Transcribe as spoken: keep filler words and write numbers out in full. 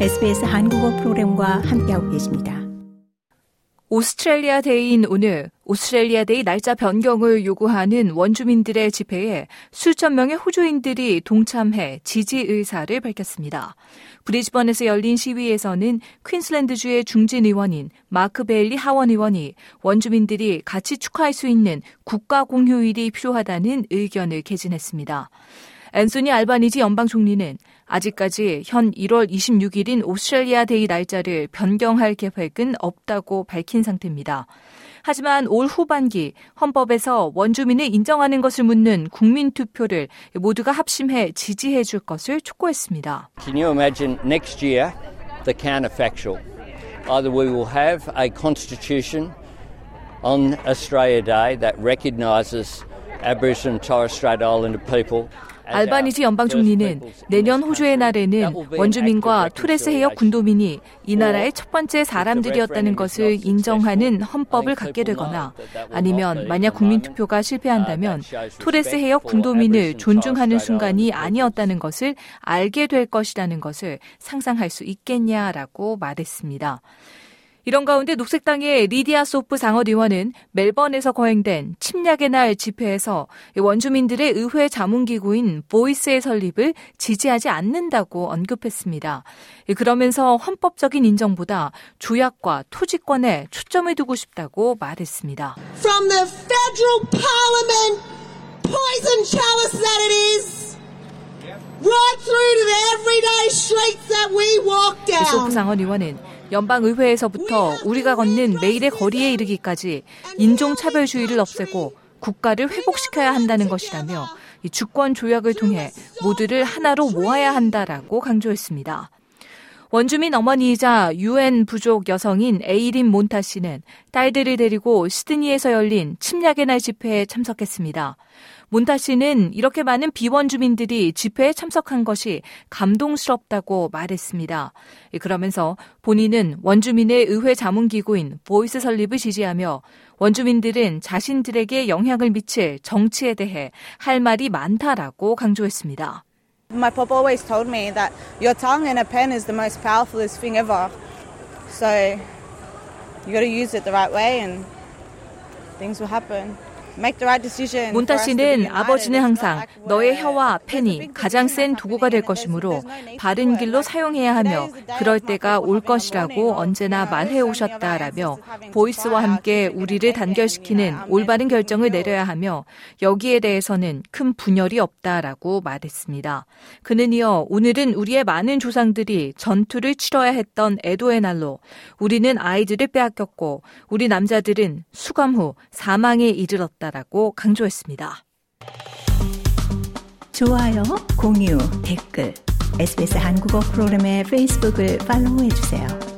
에스비에스 한국어 프로그램과 함께하고 계십니다. 오스트레일리아 데이인 오늘 오스트레일리아 데이 날짜 변경을 요구하는 원주민들의 집회에 수천 명의 호주인들이 동참해 지지 의사를 밝혔습니다. 브리즈번에서 열린 시위에서는 퀸슬랜드주의 중진 의원인 마크 베일리 하원 의원이 원주민들이 같이 축하할 수 있는 국가 공휴일이 필요하다는 의견을 개진했습니다. 앤소니 알바니지 연방 총리는 아직까지 현 일월 이십육일인 오스트레일리아 데이 날짜를 변경할 계획은 없다고 밝힌 상태입니다. 하지만 올 후반기 헌법에서 원주민을 인정하는 것을 묻는 국민 투표를 모두가 합심해 지지해 줄 것을 촉구했습니다. Can you imagine next year the counterfactual? Either we will have a constitution on Australia Day that recognises Aboriginal and Torres Strait Islander people. 알바니지 연방 총리는 내년 호주의 날에는 원주민과 토레스 해역 군도민이 이 나라의 첫 번째 사람들이었다는 것을 인정하는 헌법을 갖게 되거나 아니면 만약 국민투표가 실패한다면 토레스 해역 군도민을 존중하는 순간이 아니었다는 것을 알게 될 것이라는 것을 상상할 수 있겠냐라고 말했습니다. 이런 가운데 녹색당의 리디아 소프 상원 의원은 멜번에서 거행된 침략의 날 집회에서 원주민들의 의회 자문기구인 보이스의 설립을 지지하지 않는다고 언급했습니다. 그러면서 헌법적인 인정보다 조약과 토지권에 초점을 두고 싶다고 말했습니다. From the federal parliament, poison chalice that it is, right through to the everyday streets that we walk down. 소프 상원 의원은 연방의회에서부터 우리가 걷는 매일의 거리에 이르기까지 인종차별주의를 없애고 국가를 회복시켜야 한다는 것이라며 이 주권 조약을 통해 모두를 하나로 모아야 한다라고 강조했습니다. 원주민 어머니이자 유엔 부족 여성인 에이린 몬타 씨는 딸들을 데리고 시드니에서 열린 침략의 날 집회에 참석했습니다. 몬타 씨는 이렇게 많은 비원주민들이 집회에 참석한 것이 감동스럽다고 말했습니다. 그러면서 본인은 원주민의 의회 자문기구인 보이스 설립을 지지하며 원주민들은 자신들에게 영향을 미칠 정치에 대해 할 말이 많다라고 강조했습니다. My pop always told me that your tongue and a pen is the most powerful thing ever. So you got to use it the right way and things will happen. 몬타 씨는 아버지는 항상 너의 혀와 펜이 가장 센 도구가 될 것이므로 바른 길로 사용해야 하며 그럴 때가 올 것이라고 언제나 말해 오셨다라며 보이스와 함께 우리를 단결시키는 올바른 결정을 내려야 하며 여기에 대해서는 큰 분열이 없다라고 말했습니다. 그는 이어 오늘은 우리의 많은 조상들이 전투를 치러야 했던 애도의 날로 우리는 아이들을 빼앗겼고 우리 남자들은 수감 후 사망에 이르렀다 라고 강조했습니다. 좋아요, 공유, 댓글 에스비에스 한국어 프로그램의 페이스북을 팔로우해주세요.